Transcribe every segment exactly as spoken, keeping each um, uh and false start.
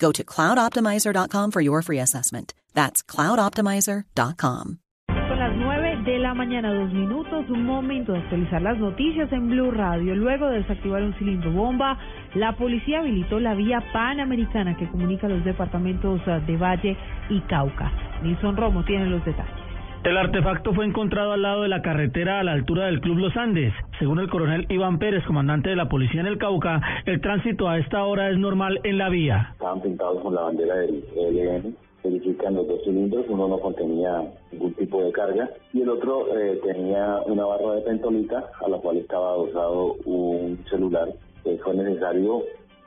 Go to cloud optimizer dot com for your free assessment. That's cloud optimizer dot com. Son las nueve de la mañana, dos minutos, un momento de actualizar las noticias en Blue Radio. Luego de desactivar un cilindro bomba, la policía habilitó la vía Panamericana que comunica los departamentos de Valle y Cauca. Nilson Romo tiene los detalles. El artefacto fue encontrado al lado de la carretera a la altura del Club Los Andes. Según el coronel Iván Pérez, comandante de la policía en el Cauca, el tránsito a esta hora es normal en la vía. Estaban pintados con la bandera del E L N, verifican los dos cilindros, uno no contenía ningún tipo de carga y el otro eh, tenía una barra de pentolita a la cual estaba adosado un celular. Eh, fue necesario,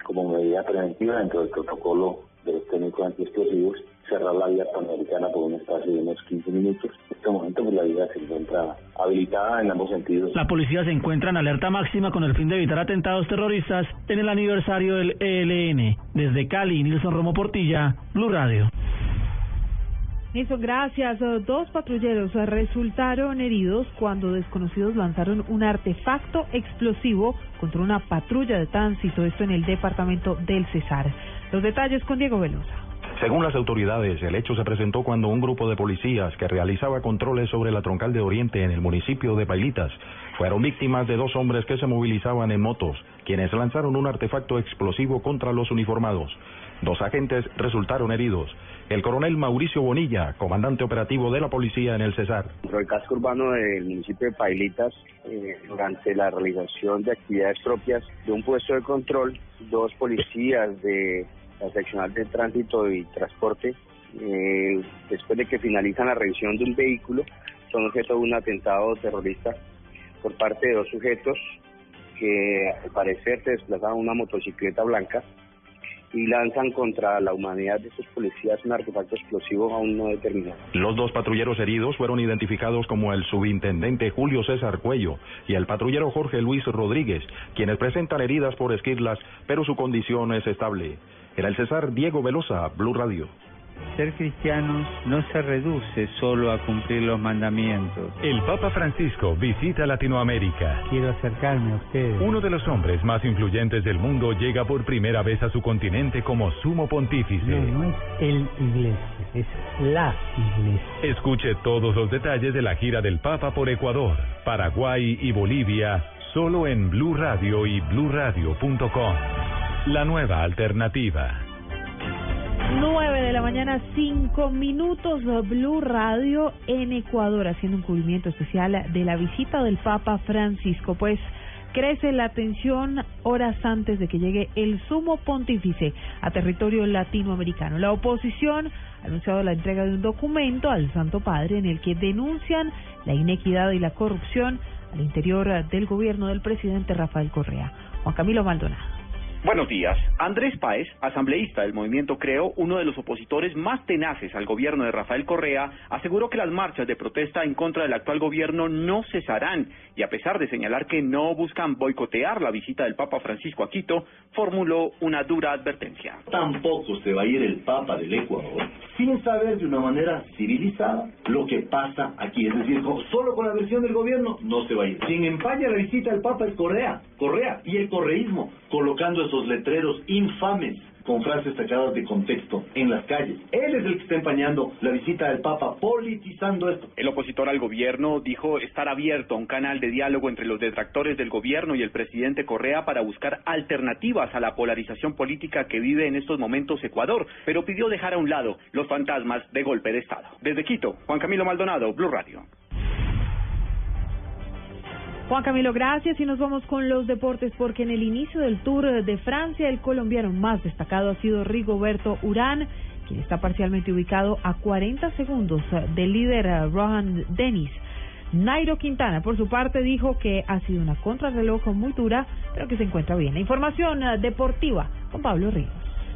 como medida preventiva dentro del protocolo de los técnicos antiexplosivos, cerrar la vía Panamericana por un espacio de unos quince minutos. En este momento pues, la vía se encuentra habilitada en ambos sentidos. La policía se encuentra en alerta máxima con el fin de evitar atentados terroristas en el aniversario del E L N. Desde Cali, Nilson Romo Portilla, Blue Radio. Nilson, gracias. Dos patrulleros resultaron heridos cuando desconocidos lanzaron un artefacto explosivo contra una patrulla de tránsito, esto en el departamento del Cesar. Los detalles con Diego Velosa. Según las autoridades, el hecho se presentó cuando un grupo de policías que realizaba controles sobre la troncal de Oriente en el municipio de Pailitas fueron víctimas de dos hombres que se movilizaban en motos, quienes lanzaron un artefacto explosivo contra los uniformados. Dos agentes resultaron heridos. El coronel Mauricio Bonilla, comandante operativo de la policía en el Cesar. Dentro del casco urbano del municipio de Pailitas, eh, durante la realización de actividades propias de un puesto de control, dos policías de la seccional de tránsito y transporte, eh, después de que finalizan la revisión de un vehículo, son objeto de un atentado terrorista por parte de dos sujetos que al parecer se desplazaban una motocicleta blanca y lanzan contra la humanidad de estos policías un artefacto explosivo aún no determinado. Los dos patrulleros heridos fueron identificados como el subintendente Julio César Cuello y el patrullero Jorge Luis Rodríguez, quienes presentan heridas por esquirlas, pero su condición es estable. Era el César, Diego Velosa, Blue Radio. Ser cristianos no se reduce solo a cumplir los mandamientos. El Papa Francisco visita Latinoamérica. Quiero acercarme a ustedes. Uno de los hombres más influyentes del mundo llega por primera vez a su continente como sumo pontífice. No, no es el iglesia, es la iglesia. Escuche todos los detalles de la gira del Papa por Ecuador, Paraguay y Bolivia, solo en Blue Radio y blue radio punto com. La nueva alternativa. nueve de la mañana, cinco minutos, Blue Radio en Ecuador, haciendo un cubrimiento especial de la visita del Papa Francisco. Pues crece la tensión horas antes de que llegue el sumo pontífice a territorio latinoamericano. La oposición ha anunciado la entrega de un documento al Santo Padre en el que denuncian la inequidad y la corrupción al interior del gobierno del presidente Rafael Correa. Juan Camilo Maldonado. Buenos días. Andrés Paez, asambleísta del movimiento Creo, uno de los opositores más tenaces al gobierno de Rafael Correa, aseguró que las marchas de protesta en contra del actual gobierno no cesarán y, a pesar de señalar que no buscan boicotear la visita del Papa Francisco a Quito, formuló una dura advertencia. Tampoco se va a ir el Papa del Ecuador sin saber de una manera civilizada lo que pasa aquí. Es decir, solo con la versión del gobierno no se va a ir. Quien empaña la visita del Papa es Correa, Correa y el correísmo, colocando a esos letreros infames con frases sacadas de contexto en las calles. Él es el que está empañando la visita del Papa, politizando esto. El opositor al gobierno dijo estar abierto a un canal de diálogo entre los detractores del gobierno y el presidente Correa para buscar alternativas a la polarización política que vive en estos momentos Ecuador, pero pidió dejar a un lado los fantasmas de golpe de Estado. Desde Quito, Juan Camilo Maldonado, Blue Radio. Juan Camilo, gracias, y nos vamos con los deportes, porque en el inicio del Tour de Francia el colombiano más destacado ha sido Rigoberto Urán, quien está parcialmente ubicado a cuarenta segundos del líder Rohan Dennis. Nairo Quintana, por su parte, dijo que ha sido una contrarreloj muy dura, pero que se encuentra bien. La información deportiva con Pablo Ríos.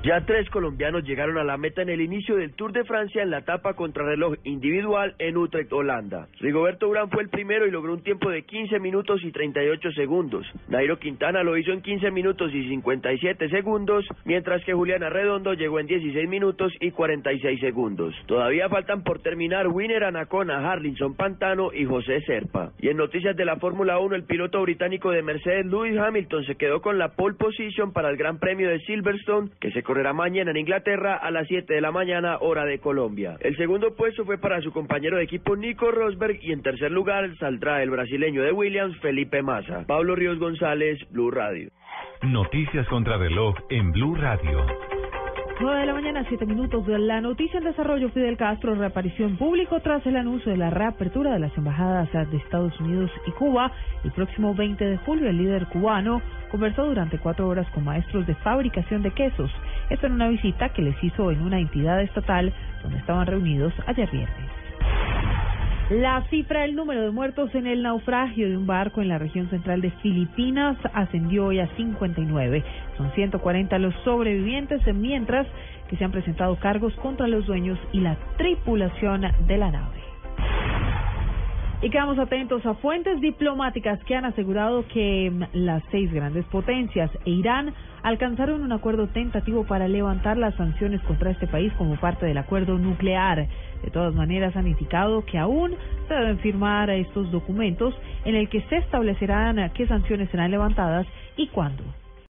Ya tres colombianos llegaron a la meta en el inicio del Tour de Francia en la etapa contrarreloj individual en Utrecht, Holanda. Rigoberto Urán fue el primero y logró un tiempo de quince minutos y treinta y ocho segundos. Nairo Quintana lo hizo en quince minutos y cincuenta y siete segundos, mientras que Julián Arredondo llegó en dieciséis minutos y cuarenta y seis segundos. Todavía faltan por terminar Winner Anacona, Harlinson Pantano y José Serpa. Y en noticias de la Fórmula uno, el piloto británico de Mercedes, Lewis Hamilton, se quedó con la pole position para el Gran Premio de Silverstone, que se correrá mañana en Inglaterra a las siete de la mañana, hora de Colombia. El segundo puesto fue para su compañero de equipo Nico Rosberg, y en tercer lugar saldrá el brasileño de Williams, Felipe Massa. Pablo Ríos González, Blue Radio. Noticias contra reloj en Blue Radio. nueve de la mañana, siete minutos. La noticia en desarrollo: Fidel Castro reapareció en público tras el anuncio de la reapertura de las embajadas de Estados Unidos y Cuba. El próximo veinte de julio, el líder cubano conversó durante cuatro horas con maestros de fabricación de quesos. Esto en una visita que les hizo en una entidad estatal donde estaban reunidos ayer viernes. La cifra del número de muertos en el naufragio de un barco en la región central de Filipinas ascendió hoy a cincuenta y nueve. Son ciento cuarenta los sobrevivientes, mientras que se han presentado cargos contra los dueños y la tripulación de la nave. Y quedamos atentos a fuentes diplomáticas que han asegurado que las seis grandes potencias e Irán alcanzaron un acuerdo tentativo para levantar las sanciones contra este país como parte del acuerdo nuclear. De todas maneras, han indicado que aún se deben firmar estos documentos en el que se establecerán qué sanciones serán levantadas y cuándo.